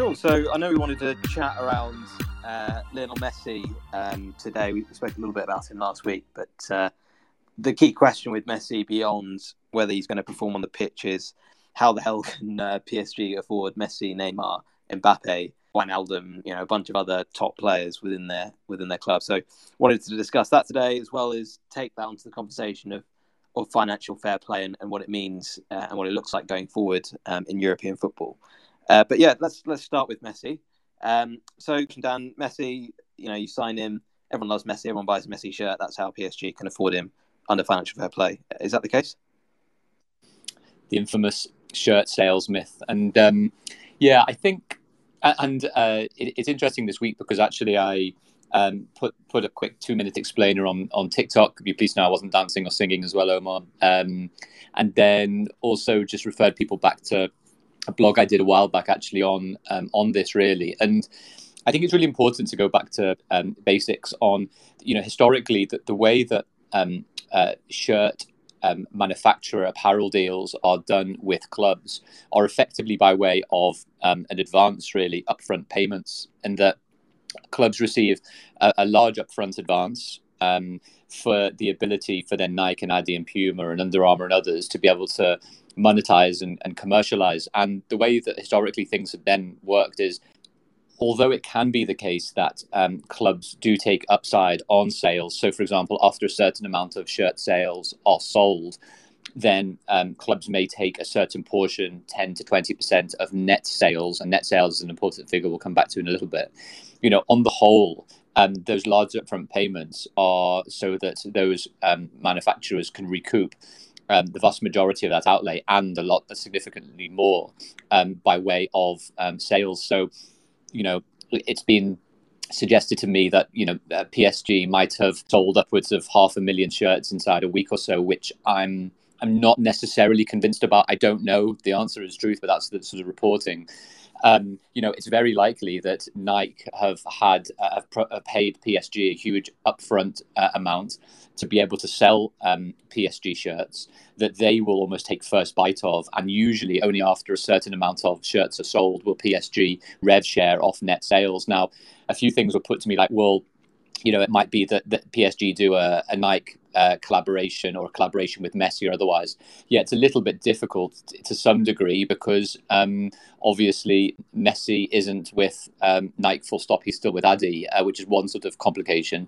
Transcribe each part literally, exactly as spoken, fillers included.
Cool. So I know we wanted to chat around uh, Lionel Messi um, today. We spoke a little bit about him last week, but uh, the key question with Messi beyond whether he's going to perform on the pitch is how the hell can uh, P S G afford Messi, Neymar, Mbappe, Wijnaldum, you know, a bunch of other top players within their within their club. So wanted to discuss that today, as well as take that onto the conversation of of financial fair play and, and what it means uh, and what it looks like going forward um, in European football. Uh, but yeah, let's let's start with Messi. Um, so Dan, Messi, you know, you sign him. Everyone loves Messi. Everyone buys a Messi shirt. That's how P S G can afford him under financial fair play. Is that the case? The infamous shirt sales myth, and um, yeah, I think, and uh, it, it's interesting this week because actually I um, put put a quick two minute explainer on on TikTok. Could you please know I wasn't dancing or singing as well, Omar, um, and then also just referred people back to a blog I did a while back actually on um, on this really. And I think it's really important to go back to um, basics on, you know, historically that the way that um, uh, shirt um, manufacturer apparel deals are done with clubs are effectively by way of um, an advance, really, upfront payments, and that clubs receive a, a large upfront advance um, for the ability for then Nike and Adidas and Puma and Under Armour and others to be able to monetize and, and commercialize. And the way that historically things have then worked is, although it can be the case that um, clubs do take upside on sales, so for example, after a certain amount of shirt sales are sold, then um, clubs may take a certain portion, ten to twenty percent of net sales, and net sales is an important figure we'll come back to in a little bit. You know, on the whole, um, those large upfront payments are so that those um, manufacturers can recoup Um, the vast majority of that outlay and a lot, significantly more, um, by way of um, sales. So, you know, it's been suggested to me that, you know, uh, P S G might have sold upwards of half a million shirts inside a week or so, which I'm I'm not necessarily convinced about. I don't know the answer is truth, but that's the sort of reporting. Um, you know, it's very likely that Nike have had uh, have pr- have paid P S G a huge upfront uh, amount to be able to sell um, P S G shirts that they will almost take first bite of, and usually only after a certain amount of shirts are sold will P S G rev share off net sales. Now, a few things were put to me like, well, you know, it might be that, that P S G do a, a Nike uh, collaboration or a collaboration with Messi or otherwise. Yeah, it's a little bit difficult t- to some degree because um, obviously Messi isn't with um, Nike full stop. He's still with Adi, uh, which is one sort of complication.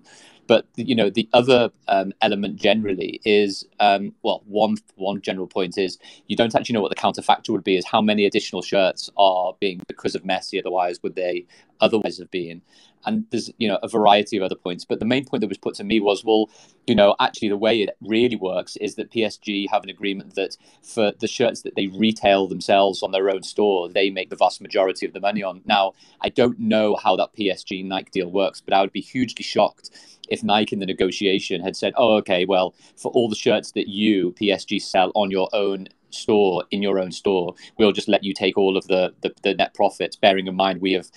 But, you know, the other um, element generally is, um, well, one one general point is you don't actually know what the counterfactual would be is how many additional shirts are being because of Messi, otherwise would they otherwise have been. And there's, you know, a variety of other points. But the main point that was put to me was, well, you know, actually the way it really works is that P S G have an agreement that for the shirts that they retail themselves on their own store, they make the vast majority of the money on. Now, I don't know how that P S G Nike deal works, but I would be hugely shocked if Nike in the negotiation had said, oh, OK, well, for all the shirts that you, P S G, sell on your own store, in your own store, we'll just let you take all of the, the, the net profits, bearing in mind we have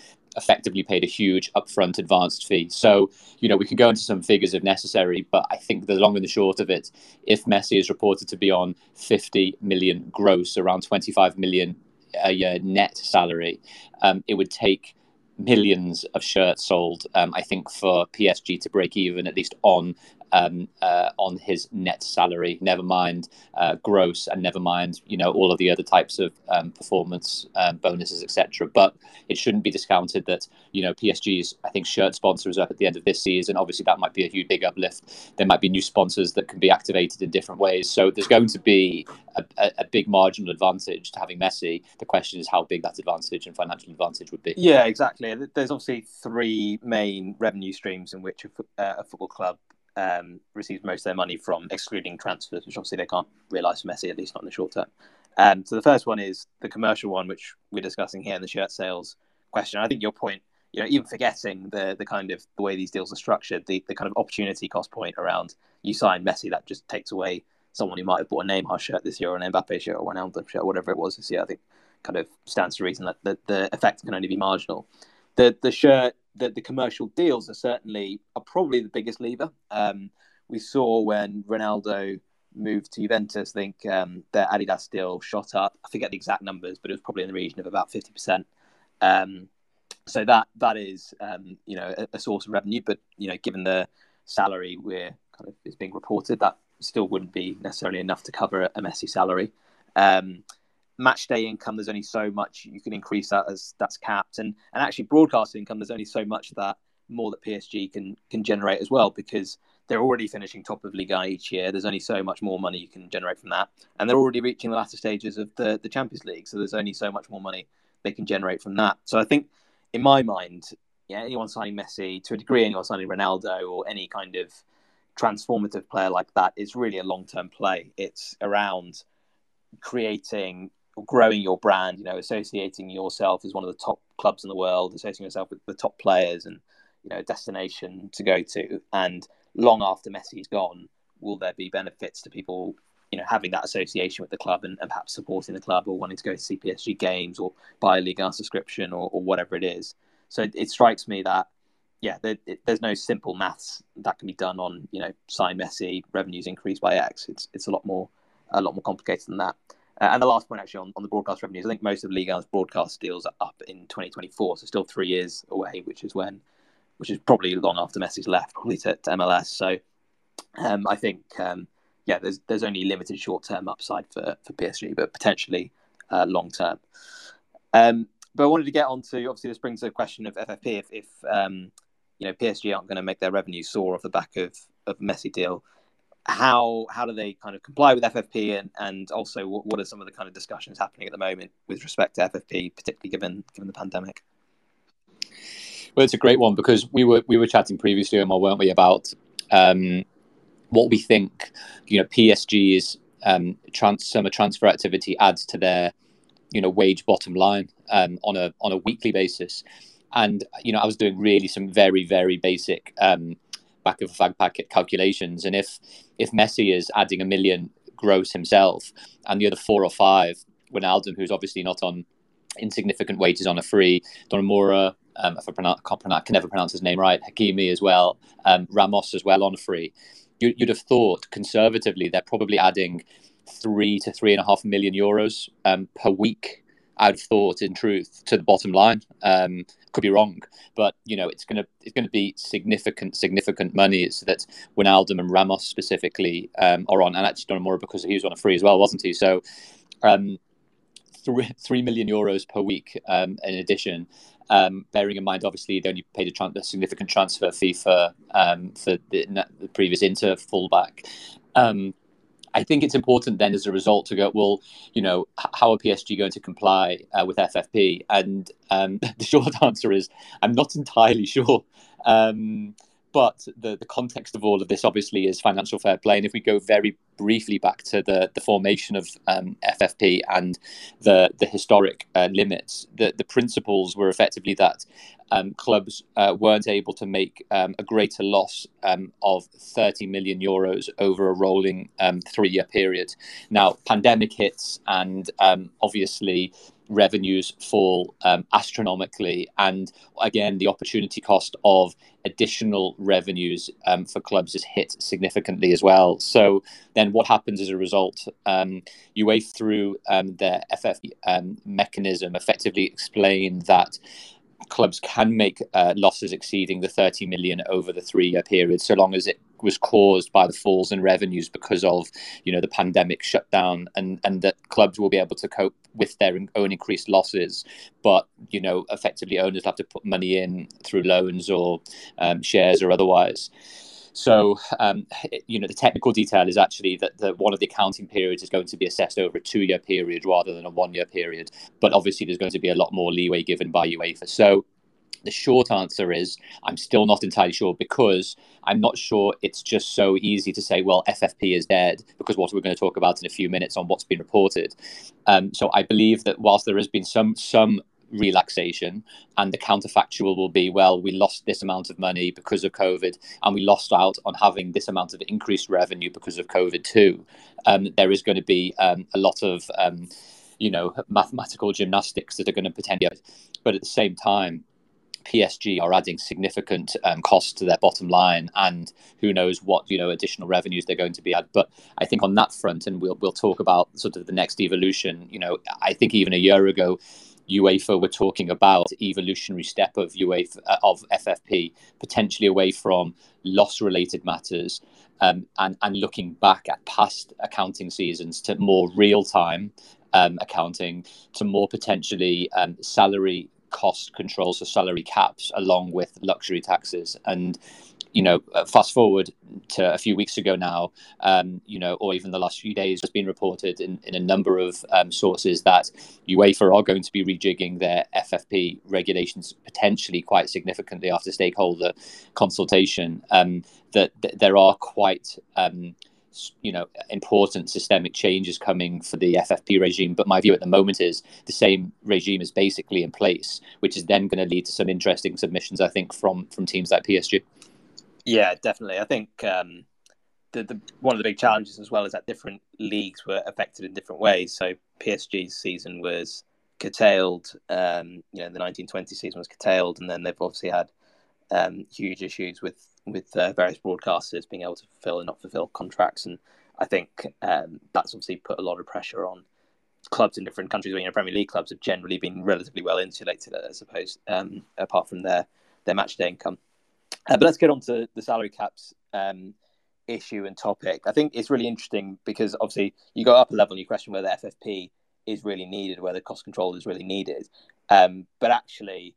effectively paid a huge upfront advanced fee. So, you know, we can go into some figures if necessary, but I think the long and the short of it, if Messi is reported to be on fifty million gross, around twenty-five million a year net salary, um, it would take millions of shirts sold, um, I think, for P S G to break even, at least on um, uh, on his net salary, never mind uh, gross, and never mind, you know, all of the other types of um, performance um, bonuses, et cetera. But it shouldn't be discounted that, you know, P S G's, I think, shirt sponsor is up at the end of this season. Obviously, that might be a huge big uplift. There might be new sponsors that can be activated in different ways. So there's going to be a, a, a big marginal advantage to having Messi. The question is how big that advantage and financial advantage would be. Yeah, exactly. There's obviously three main revenue streams in which a, uh, a football club um, receives most of their money from, excluding transfers, which obviously they can't realise for Messi, at least not in the short term. Um, so the first one is the commercial one, which we're discussing here in the shirt sales question. I think your point, you know, even forgetting the the kind of the way these deals are structured, the, the kind of opportunity cost point around you sign Messi, that just takes away someone who might have bought a Neymar shirt this year or an Mbappe shirt or an Wijnaldum shirt, whatever it was this year. I think kind of stands to reason that the, the effect can only be marginal. The the shirt, the, the commercial deals are certainly, are probably the biggest lever. Um, we saw when Ronaldo moved to Juventus, I think um, their Adidas deal shot up. I forget the exact numbers, but it was probably in the region of about fifty percent. Um, so that that is um, you know a, a source of revenue, but you know given the salary we're kind of is being reported, that still wouldn't be necessarily enough to cover a, a Messi salary. Um, match day income, there's only so much you can increase that as that's capped, and and actually broadcast income, there's only so much that more that P S G can can generate as well, because they're already finishing top of Ligue one each year. There's only so much more money you can generate from that, and they're already reaching the latter stages of the the Champions League, so there's only so much more money they can generate from that. So I think in my mind, yeah, anyone signing Messi, to a degree, anyone signing Ronaldo or any kind of transformative player like that is really a long-term play. It's around creating growing your brand, you know, associating yourself as one of the top clubs in the world, associating yourself with the top players and, you know, destination to go to. And long after Messi's gone, will there be benefits to people, you know, having that association with the club and, and perhaps supporting the club or wanting to go to see P S G games or buy a Ligue one subscription or, or whatever it is. So it, it strikes me that, yeah, there, it, there's no simple maths that can be done on, you know, sign Messi, revenues increase by X. It's it's a lot more a lot more complicated than that. Uh, and the last point, actually, on, on the broadcast revenues, I think most of Ligue one's broadcast deals are up in twenty twenty-four, so still three years away, which is when, which is probably long after Messi's left, probably to, to M L S. So um, I think, um, yeah, there's there's only limited short-term upside for, for P S G, but potentially uh, long-term. Um, but I wanted to get on to, obviously, this brings the question of F F P. If, if um, you know, P S G aren't going to make their revenue soar off the back of, of Messi deal, How how do they kind of comply with F F P, and, and also what, what are some of the kind of discussions happening at the moment with respect to F F P, particularly given given the pandemic? Well, it's a great one, because we were we were chatting previously, Omar, weren't we, about um, what we think, you know, P S G's um, trans, summer transfer activity adds to their, you know, wage bottom line um, on a on a weekly basis, and you know I was doing really some very very basic Um, back of a fag packet calculations, and if if Messi is adding a million gross himself, and the other four or five, Wijnaldum, who's obviously not on insignificant wages, on a free, Donnarumma, um, if I pronounce, can't pronounce, can never pronounce his name right, Hakimi as well, um, Ramos as well on a free, you, you'd have thought conservatively they're probably adding three to three and a half million euros um, per week. I'd thought, in truth, to the bottom line. Um, could be wrong, but you know it's gonna it's gonna be significant, significant money. It's that Wijnaldum and Ramos specifically um, are on, and actually Donnarumma, because he was on a free as well, wasn't he? So, um, three three million euros per week. Um, in addition, um, bearing in mind, obviously, they only paid a, trans- a significant transfer fee for um, for the, the previous Inter fullback. Um, I think it's important then, as a result, to go, well, you know, how are P S G going to comply uh, with F F P? And um, the short answer is, I'm not entirely sure. Um, but the, the context of all of this, obviously, is financial fair play. And if we go very briefly back to the, the formation of um, F F P and the, the historic uh, limits, the, the principles were effectively that um, clubs uh, weren't able to make um, a greater loss um, of thirty million euros over a rolling um, three-year period. Now, pandemic hits, and um, obviously revenues fall um, astronomically. And again, the opportunity cost of additional revenues um, for clubs is hit significantly as well. So then what happens as a result? Um, UEFA, through um, their F F P um, mechanism, effectively explained that clubs can make uh, losses exceeding the thirty million over the three-year period, so long as it was caused by the falls in revenues because of, you know, the pandemic shutdown, and and that clubs will be able to cope with their own increased losses. But, you know, effectively owners have to put money in through loans or um, shares or otherwise. So, um, you know, the technical detail is actually that the, one of the accounting periods is going to be assessed over a two-year period rather than a one-year period. But obviously, there's going to be a lot more leeway given by UEFA. So the short answer is, I'm still not entirely sure, because I'm not sure it's just so easy to say, well, F F P is dead, because what we're going to talk about in a few minutes on what's been reported. Um, so I believe that whilst there has been some some relaxation, and the counterfactual will be, well, we lost this amount of money because of COVID, and we lost out on having this amount of increased revenue because of COVID too. Um, there is going to be um, a lot of, um, you know, mathematical gymnastics that are going to potentially, but at the same time, P S G are adding significant um, costs to their bottom line, and who knows what, you know, additional revenues they're going to be at. But I think on that front, and we'll we'll talk about sort of the next evolution. You know, I think even a year ago, UEFA were talking about evolutionary step of UEFA of F F P, potentially away from loss-related matters, um, and and looking back at past accounting seasons to more real-time um, accounting, to more potentially um, salary cost controls, so salary caps, along with luxury taxes. And you know, fast forward to a few weeks ago now, um, you know, or even the last few days, has been reported in, in a number of um, sources that UEFA are going to be rejigging their F F P regulations potentially quite significantly after stakeholder consultation. Um, that, that there are quite, um, you know, important systemic changes coming for the F F P regime. But my view at the moment is the same regime is basically in place, which is then going to lead to some interesting submissions, I think, from from teams like P S G. Yeah, definitely. I think um, the, the one of the big challenges as well is that different leagues were affected in different ways. So P S G's season was curtailed. Um, you know, the nineteen twenty season was curtailed, and then they've obviously had um, huge issues with with uh, various broadcasters being able to fulfil and not fulfil contracts. And I think um, that's obviously put a lot of pressure on clubs in different countries. You know, Premier League clubs have generally been relatively well insulated, I suppose, um, apart from their their match day income. Uh, but let's get on to the salary caps um, issue and topic. I think it's really interesting because obviously you go up a level and you question whether F F P is really needed, whether cost control is really needed. Um, but actually,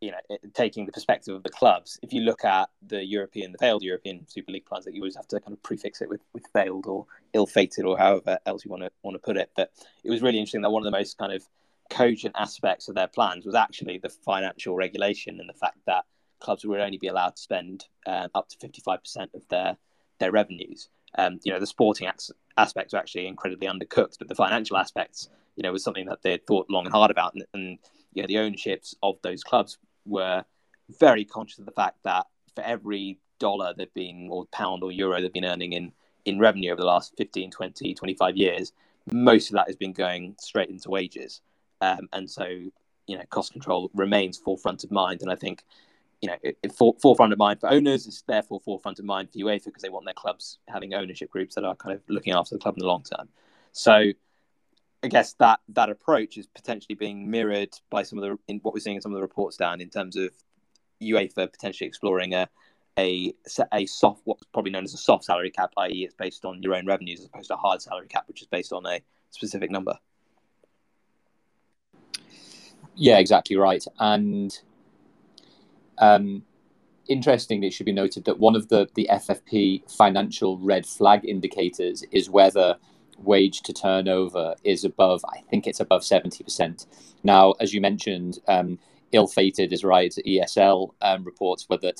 you know, it, taking the perspective of the clubs, if you look at the European, the failed European Super League plans, that you always have to kind of prefix it with, with failed or ill-fated or however else you want to want to put it. But it was really interesting that one of the most kind of cogent aspects of their plans was actually the financial regulation and the fact that clubs would only be allowed to spend uh, up to fifty-five percent of their their revenues. Um, you know, the sporting as- aspects are actually incredibly undercooked, but the financial aspects, you know, was something that they thought long and hard about. And, and, you know, the ownerships of those clubs were very conscious of the fact that for every dollar they've been, or pound or euro they've been earning in, in revenue over the last fifteen, twenty, twenty-five years, most of that has been going straight into wages. Um, and so, you know, cost control remains forefront of mind. And I think, you know, it, it for, forefront of mind for owners, it's therefore forefront of mind for UEFA because they want their clubs having ownership groups that are kind of looking after the club in the long term. So I guess that that approach is potentially being mirrored by some of the in what we're seeing in some of the reports down in terms of UEFA potentially exploring a a, a soft, what's probably known as a soft salary cap, that is it's based on your own revenues as opposed to a hard salary cap, which is based on a specific number. Yeah, exactly right. And Um, interesting, it should be noted that one of the, the F F P financial red flag indicators is whether wage to turnover is above, I think it's above seventy percent. Now, as you mentioned, um, ill-fated is right. E S L um, reports were that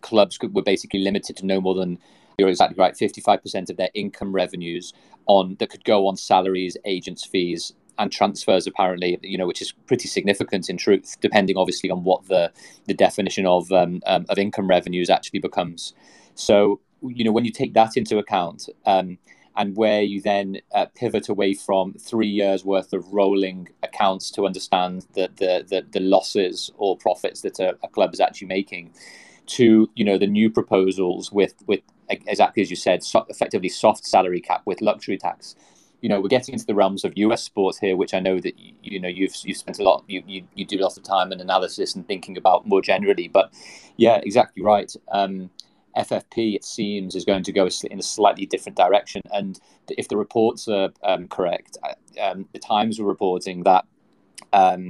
clubs could, were basically limited to no more than, you're exactly right, fifty-five percent of their income revenues on that could go on salaries, agents' fees, and transfers, apparently, you know, which is pretty significant in truth, depending obviously on what the, the definition of um, um, of income revenues actually becomes. So, you know, when you take that into account um, and where you then uh, pivot away from three years worth of rolling accounts to understand the the the, the losses or profits that a, a club is actually making, to, you know, the new proposals with, with exactly as you said, so effectively soft salary cap with luxury tax. You know, we're getting into the realms of U S sports here, which I know that, you know, you've you've spent a lot, you you, you do lots of time and analysis and thinking about more generally. But yeah, exactly right. Um, F F P, it seems, is going to go in a slightly different direction. And if the reports are um, correct, um, the Times were reporting that um,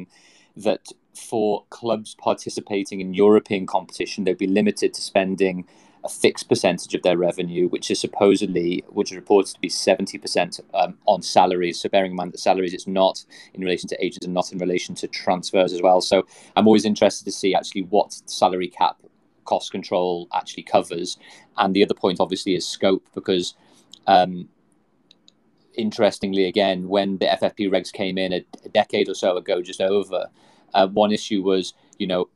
that for clubs participating in European competition, they'd be limited to spending a fixed percentage of their revenue, which is supposedly, which is reported to be seventy percent um, on salaries. So bearing in mind that salaries, it's not in relation to agents and not in relation to transfers as well. So I'm always interested to see actually what salary cap cost control actually covers. And the other point obviously is scope, because um, interestingly, again, when the F F P regs came in a, a decade or so ago, just over, uh, one issue was, you know,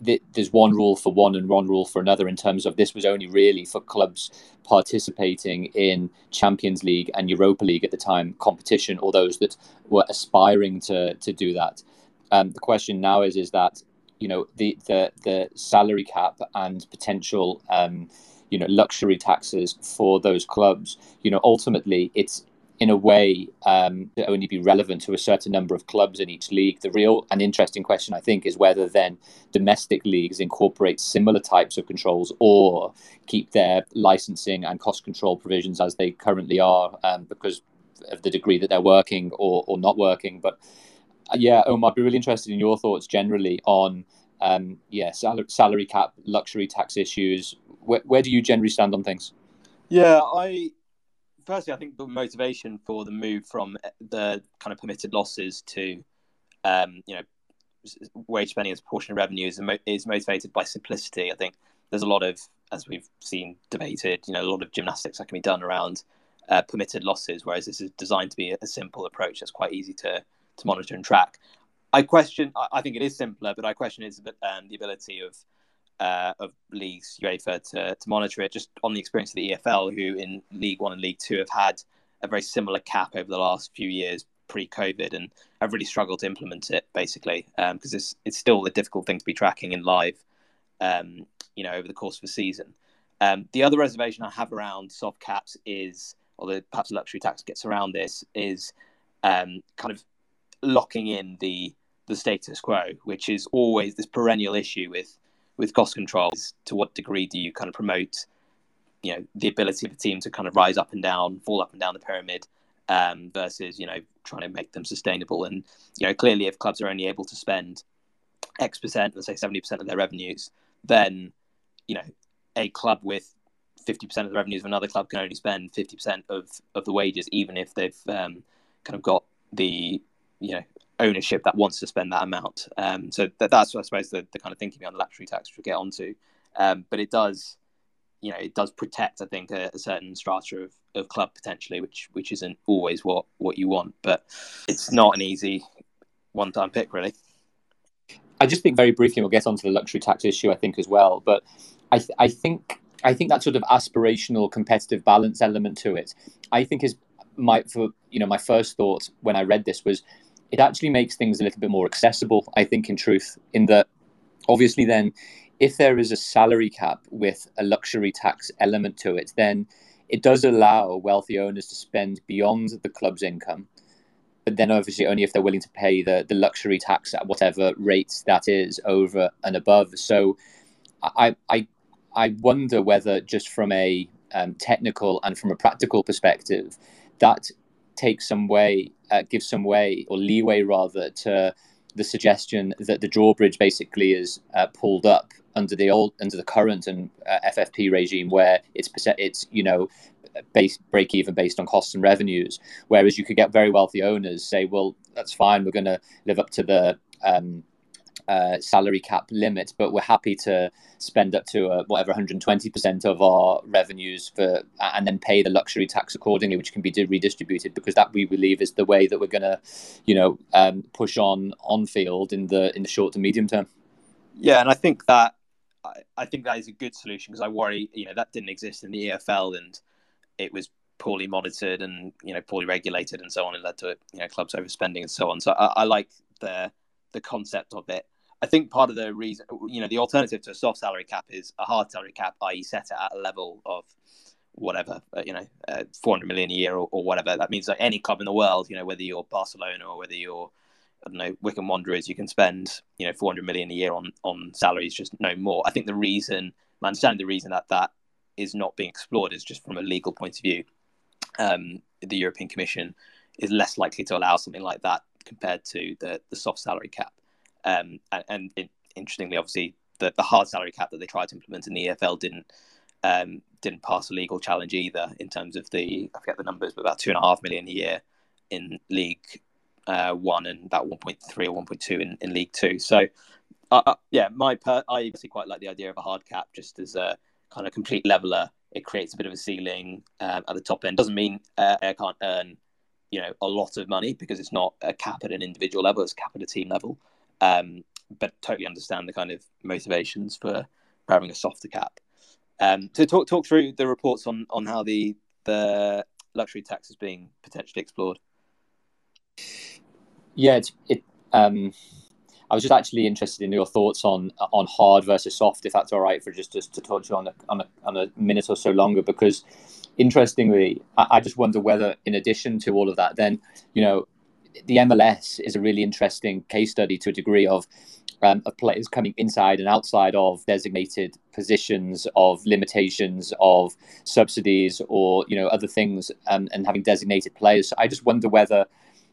there's one rule for one and one rule for another, in terms of this was only really for clubs participating in Champions League and Europa League at the time competition, or those that were aspiring to to do that. Um, the question now is, is that, you know, the the, the salary cap and potential, um, you know, luxury taxes for those clubs, you know, ultimately it's, in a way, um, to only be relevant to a certain number of clubs in each league. The real and interesting question, I think, is whether then domestic leagues incorporate similar types of controls or keep their licensing and cost control provisions as they currently are, um, because of the degree that they're working or, or not working. But uh, yeah, Omar, I'd be really interested in your thoughts generally on um, yeah, sal- salary cap, luxury tax issues. Where, where do you generally stand on things? Yeah, I... Firstly, I think the motivation for the move from the kind of permitted losses to, um, you know, wage spending as a proportion of revenue is, is motivated by simplicity. I think there's a lot of, as we've seen debated, you know, a lot of gymnastics that can be done around uh, permitted losses, whereas this is designed to be a simple approach that's quite easy to to monitor and track. I question, I think it is simpler, but I question is um, the ability of Uh, of leagues, UEFA, to, to monitor it, just on the experience of the E F L, who in League One and League Two have had a very similar cap over the last few years pre-COVID and have really struggled to implement it, basically, um, because it's, it's still a difficult thing to be tracking in live, um, you know, over the course of a season. Um, the other reservation I have around soft caps is, although perhaps luxury tax gets around this, is um, kind of locking in the the status quo, which is always this perennial issue with with cost controls. To what degree do you kind of promote, you know, the ability of a team to kind of rise up and down, fall up and down the pyramid, um, versus, you know, trying to make them sustainable? And, you know, clearly if clubs are only able to spend X percent, let's say seventy percent of their revenues, then, you know, a club with fifty percent of the revenues of another club can only spend fifty percent of, of the wages, even if they've um, kind of got the, you know, ownership that wants to spend that amount. Um, so that, that's, I suppose, the, the kind of thinking behind the luxury tax, which we'll get onto. Um, but it does, you know, it does protect, I think, a, a certain strata of, of club potentially, which which isn't always what, what you want. But it's not an easy one-time pick, really. I just think very briefly, we'll get onto the luxury tax issue, I think, as well. But I th- I think I think that sort of aspirational competitive balance element to it, I think is my, for, you know, my first thought when I read this was, it actually makes things a little bit more accessible, I think, in truth, in that obviously then if there is a salary cap with a luxury tax element to it, then it does allow wealthy owners to spend beyond the club's income, but then obviously only if they're willing to pay the, the luxury tax at whatever rate that is over and above. So I I, I wonder whether just from a um, technical and from a practical perspective, that take some way, uh, give some way or leeway rather to the suggestion that the drawbridge basically is uh, pulled up under the old, under the current and uh, F F P regime, where it's it's you know base break even based on costs and revenues. Whereas you could get very wealthy owners say, well, that's fine, we're going to live up to the um, uh, salary cap limit, but we're happy to spend up to uh, whatever one hundred twenty percent of our revenues for, and then pay the luxury tax accordingly, which can be redistributed, because that we believe is the way that we're going to, you know, um, push on on field in the in the short to medium term. Yeah, and I think that I, I think that is a good solution, because I worry, you know, that didn't exist in the E F L and it was poorly monitored and, you know, poorly regulated and so on, and led to, you know, clubs overspending and so on. So I, I like the the concept of it. I think part of the reason, you know, the alternative to a soft salary cap is a hard salary cap, that is set it at a level of whatever, you know, uh, four hundred million a year or, or whatever. That means that any club in the world, you know, whether you're Barcelona or whether you're, I don't know, Wigan Wanderers, you can spend, you know, four hundred million a year on, on salaries, just no more. I think the reason, I understand the reason that that is not being explored is just from a legal point of view. Um, the European Commission is less likely to allow something like that compared to the, the soft salary cap. Um, and, and it, interestingly, obviously, the, the hard salary cap that they tried to implement in the E F L didn't um, didn't pass a legal challenge either. In terms of the, I forget the numbers, but about two and a half million a year in League uh, One, and about one point three or one point two in, in League Two. So, uh, yeah, my per- I actually quite like the idea of a hard cap, just as a kind of complete leveler. It creates a bit of a ceiling um, at the top end. Doesn't mean uh, I can't earn, you know, a lot of money, because it's not a cap at an individual level; it's a cap at a team level. Um, but totally understand the kind of motivations for having a softer cap. Um, so talk talk through the reports on, on how the the luxury tax is being potentially explored. Yeah, it. it um, I was just actually interested in your thoughts on on hard versus soft, if that's all right, for just, just to touch on a, on a, on a minute or so longer, because interestingly, I, I just wonder whether, in addition to all of that, then, you know, the M L S is a really interesting case study to a degree of um, of players coming inside and outside of designated positions, of limitations, of subsidies, or, you know, other things, um, and having designated players. So I just wonder whether,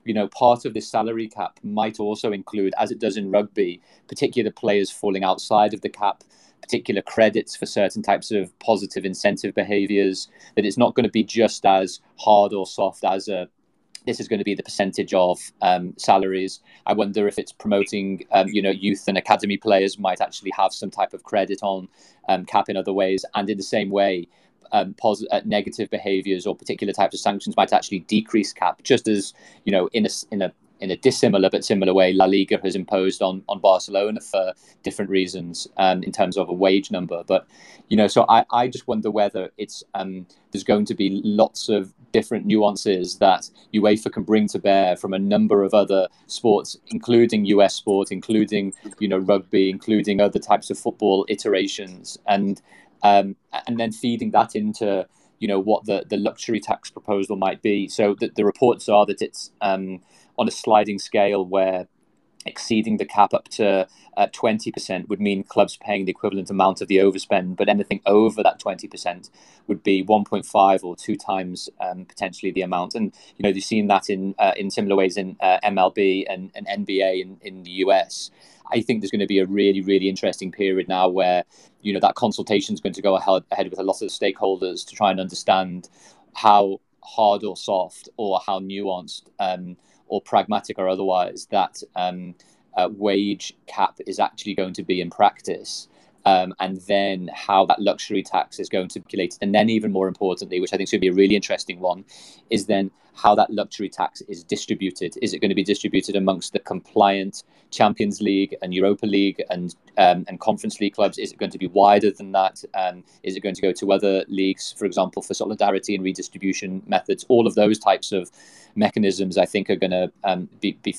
you know, part of this salary cap might also include, as it does in rugby, particular players falling outside of the cap, particular credits for certain types of positive incentive behaviours, that it's not going to be just as hard or soft as a, this is going to be the percentage of um, salaries. I wonder if it's promoting, um, you know, youth and academy players might actually have some type of credit on um, cap in other ways. And in the same way, um, pos- uh, negative behaviours or particular types of sanctions might actually decrease cap, just as, you know, in a, in a, in a dissimilar but similar way, La Liga has imposed on, on Barcelona for different reasons um, in terms of a wage number. But, you know, so I, I just wonder whether it's um, there's going to be lots of different nuances that UEFA can bring to bear from a number of other sports, including U S sport, including, you know, rugby, including other types of football iterations, and um, and then feeding that into, you know, what the, the luxury tax proposal might be. So the, the reports are that it's um, on a sliding scale where exceeding the cap up to uh, twenty percent would mean clubs paying the equivalent amount of the overspend, but anything over that twenty percent would be one point five or two times um, potentially the amount. And, you know, you've seen that in uh, in similar ways in uh, M L B and, and N B A in, in the U S. I think there's going to be a really, really interesting period now where, you know, that consultation is going to go ahead with a lot of stakeholders to try and understand how hard or soft or how nuanced um, or pragmatic or otherwise that um, uh, wage cap is actually going to be in practice. Um, and then how that luxury tax is going to be calculated. And then even more importantly, which I think should be a really interesting one, is then how that luxury tax is distributed. Is it going to be distributed amongst the compliant Champions League and Europa League and um, and Conference League clubs? Is it going to be wider than that? Um, is it going to go to other leagues, for example, for solidarity and redistribution methods? All of those types of mechanisms, I think, are going to um, be, be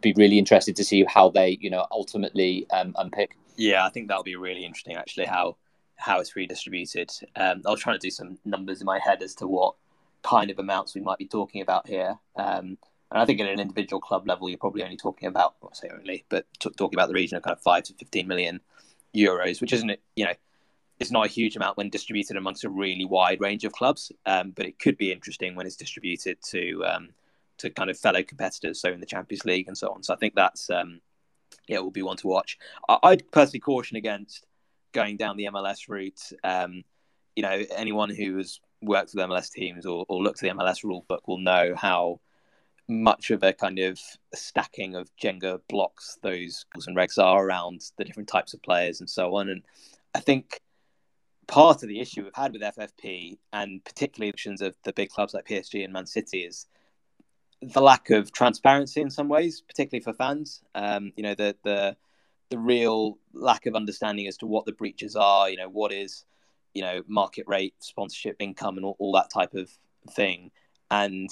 be really interested to see how they, you know, ultimately um, unpick. Yeah, I think that'll be really interesting, actually, how how it's redistributed. Um, I was trying to do some numbers in my head as to what kind of amounts we might be talking about here. Um, and I think at an individual club level, you're probably only talking about, well, I say only, but t- talking about the region of kind of five to fifteen million euros, which isn't, you know, it's not a huge amount when distributed amongst a really wide range of clubs. Um, but it could be interesting when it's distributed to um, to kind of fellow competitors, so in the Champions League and so on. So I think that's... Um, yeah, it will be one to watch. I'd personally caution against going down the M L S route. Um, you know, anyone who has worked with M L S teams or, or looked at the M L S rule book will know how much of a kind of stacking of Jenga blocks those rules and regs are around the different types of players and so on. And I think part of the issue we've had with F F P, and particularly the actions of the big clubs like P S G and Man City, is the lack of transparency in some ways, particularly for fans. Um, you know, the the the real lack of understanding as to what the breaches are, you know, what is, you know, market rate, sponsorship income, and all, all that type of thing. And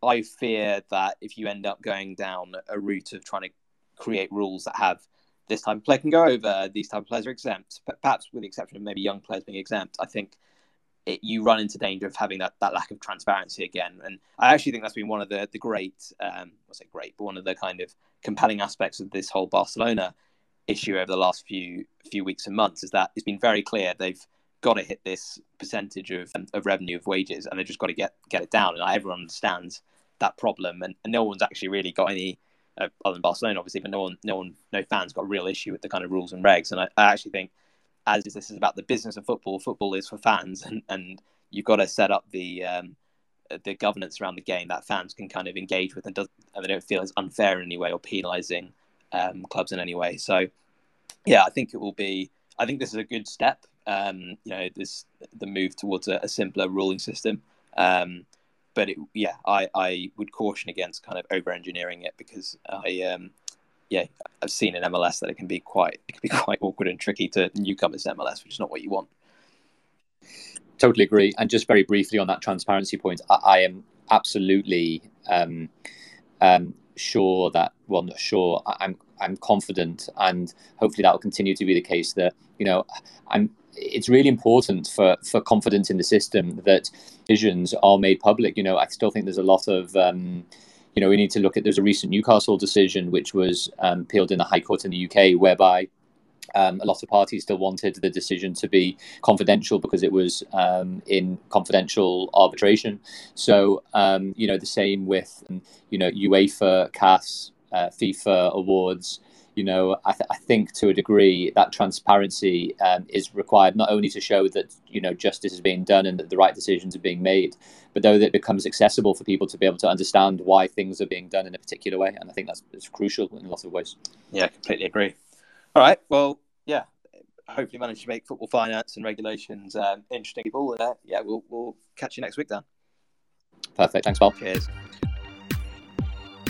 I fear that if you end up going down a route of trying to create rules that have this type of player can go over, these type of players are exempt, perhaps with the exception of maybe young players being exempt, I think It, you run into danger of having that, that lack of transparency again. And I actually think that's been one of the, the great, um, I say great, but one of the kind of compelling aspects of this whole Barcelona issue over the last few few weeks and months, is that it's been very clear they've got to hit this percentage of of revenue of wages, and they've just got to get, get it down. And like, everyone understands that problem, and, and no one's actually really got any, uh, other than Barcelona obviously, but no one, no one, no fans got a real issue with the kind of rules and regs. And I, I actually think, as this is about the business of football, football is for fans, and, and you've got to set up the um, the governance around the game that fans can kind of engage with, and, doesn't, and they don't feel it's unfair in any way or penalising um, clubs in any way. So, yeah, I think it will be. I think this is a good step. Um, you know, this the move towards a, a simpler ruling system. Um, but it, yeah, I, I would caution against kind of over-engineering it, because I. Um, Yeah, I've seen in M L S that it can be quite it can be quite awkward and tricky to newcomers to M L S, which is not what you want. Totally agree. And just very briefly on that transparency point, I, I am absolutely um, um, sure that, well, not sure, I, I'm I'm confident, and hopefully that will continue to be the case, that, you know, I'm it's really important for, for confidence in the system that decisions are made public. You know, I still think there's a lot of, um, you know, we need to look at, there's a recent Newcastle decision, which was um, appealed in the High Court in the U K, whereby Um, a lot of parties still wanted the decision to be confidential because it was um, in confidential arbitration. So, um, you know, the same with, you know, UEFA, C A S, uh, FIFA awards. You know, I, th- I think to a degree that transparency um, is required, not only to show that, you know, justice is being done and that the right decisions are being made, but though that it becomes accessible for people to be able to understand why things are being done in a particular way. And I think that's, that's crucial in a lot of ways. Yeah, I completely agree. All right. Well, yeah. Hopefully, manage to make football finance and regulations um, interesting. People, uh, yeah, we'll we'll catch you next week, Dan. Perfect. Thanks, Bob. Cheers.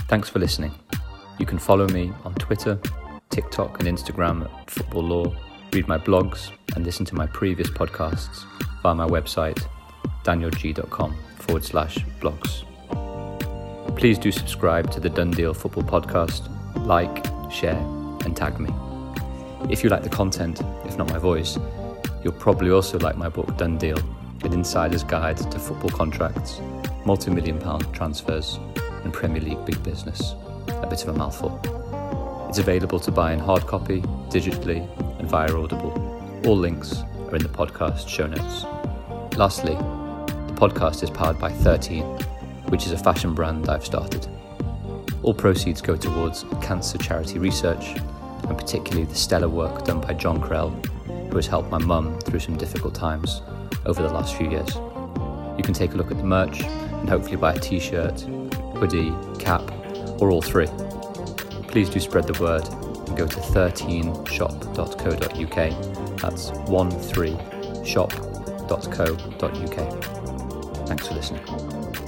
Thanks for listening. You can follow me on Twitter, TikTok, and Instagram at Football Law. Read my blogs and listen to my previous podcasts via my website, danielg.com forward slash blogs. Please do subscribe to the Done Deal Football Podcast. Like, share, and tag me. If you like the content, if not my voice, you'll probably also like my book Done Deal, an insider's guide to football contracts, multi-million pound transfers and Premier League big business. A bit of a mouthful. It's available to buy in hard copy, digitally and via Audible. All links are in the podcast show notes. Lastly, the podcast is powered by thirteen, which is a fashion brand I've started. All proceeds go towards cancer charity research, and particularly the stellar work done by John Krell, who has helped my mum through some difficult times over the last few years. You can take a look at the merch and hopefully buy a t-shirt, hoodie, cap, or all three. Please do spread the word and go to thirteen shop dot co dot uk. That's one three shop dot co dot uk. Thanks for listening.